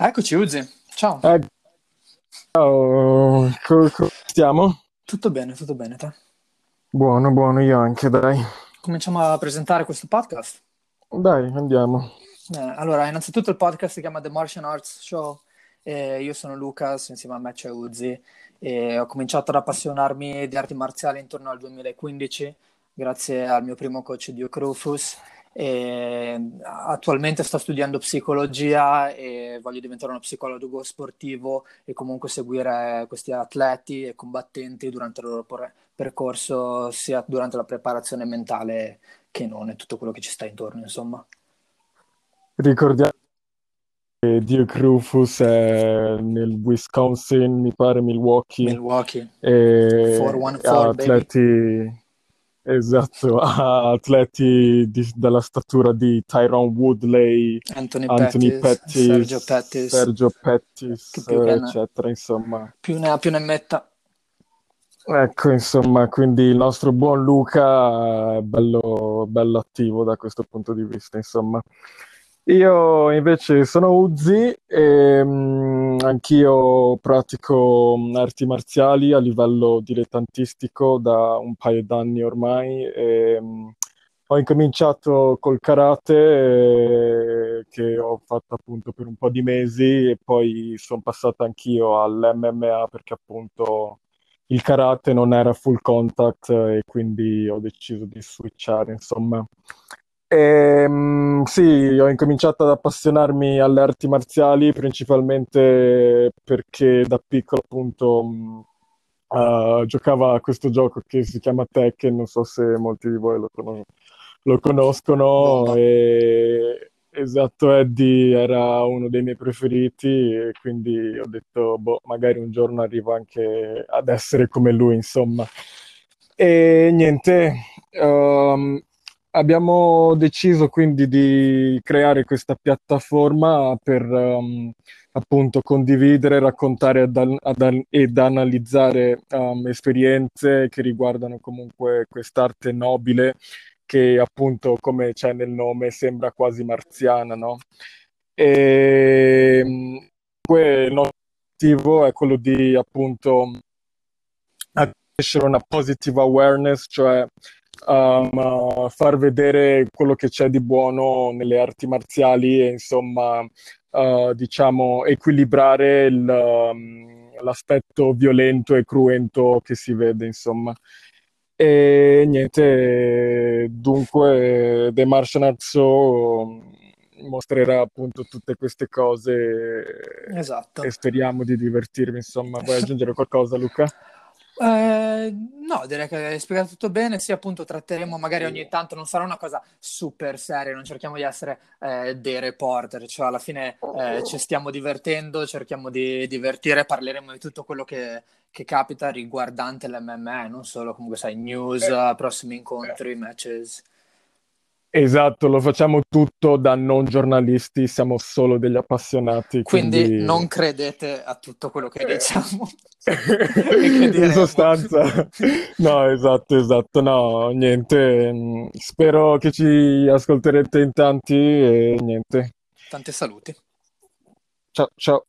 Eccoci Uzi, ciao. Ciao, come stiamo? Tutto bene, te? Buono, buono, io anche, dai. Cominciamo a presentare questo podcast? Dai, andiamo. Allora, innanzitutto il podcast si chiama The Martian Arts Show, io sono Luca, insieme a me c'è Uzi, e ho cominciato ad appassionarmi di arti marziali intorno al 2015, grazie al mio primo coach Dio Crofus. E attualmente sto studiando psicologia e voglio diventare uno psicologo sportivo e comunque seguire questi atleti e combattenti durante il loro percorso, sia durante la preparazione mentale che non, e tutto quello che ci sta intorno, insomma. Ricordiamo che Dio Crofus è nel Wisconsin, mi pare Milwaukee. E 414, atleti baby. Esatto, atleti dalla statura di Tyrone Woodley, Anthony Pettis, Sergio Pettis eccetera, insomma. Più ne metta. Ecco, insomma, quindi il nostro buon Luca è bello attivo da questo punto di vista, insomma. Io invece sono Uzi e anch'io pratico arti marziali a livello dilettantistico da un paio d'anni ormai. E, ho incominciato col karate che ho fatto appunto per un po' di mesi e poi sono passato anch'io all'MMA perché appunto il karate non era full contact e quindi ho deciso di switchare, insomma. Sì, ho incominciato ad appassionarmi alle arti marziali principalmente perché da piccolo appunto giocavo a questo gioco che si chiama Tekken, non so se molti di voi lo conoscono, e esatto, Eddie era uno dei miei preferiti e quindi ho detto boh, magari un giorno arrivo anche ad essere come lui, insomma. E niente, abbiamo deciso quindi di creare questa piattaforma per appunto condividere, raccontare ed analizzare esperienze che riguardano comunque quest'arte nobile che appunto, come c'è nel nome, sembra quasi marziana, no? E comunque il nostro obiettivo è quello di appunto accrescere una positive awareness, cioè far vedere quello che c'è di buono nelle arti marziali e insomma diciamo equilibrare l'aspetto violento e cruento che si vede, insomma. E niente, dunque The Martian Arts Show mostrerà appunto tutte queste cose. Esatto. E speriamo di divertirvi, insomma. Vuoi aggiungere qualcosa, Luca? No, direi che hai spiegato tutto bene. Sì, appunto, tratteremo magari ogni tanto, non sarà una cosa super seria, non cerchiamo di essere dei reporter, cioè alla fine ci stiamo divertendo, cerchiamo di divertire, parleremo di tutto quello che capita riguardante l'MMA, non solo comunque sai news, prossimi incontri, matches. Esatto, lo facciamo tutto da non giornalisti, siamo solo degli appassionati. Quindi non credete a tutto quello che diciamo. In sostanza. No, esatto, no, niente. Spero che ci ascolterete in tanti e niente. Tanti saluti. Ciao.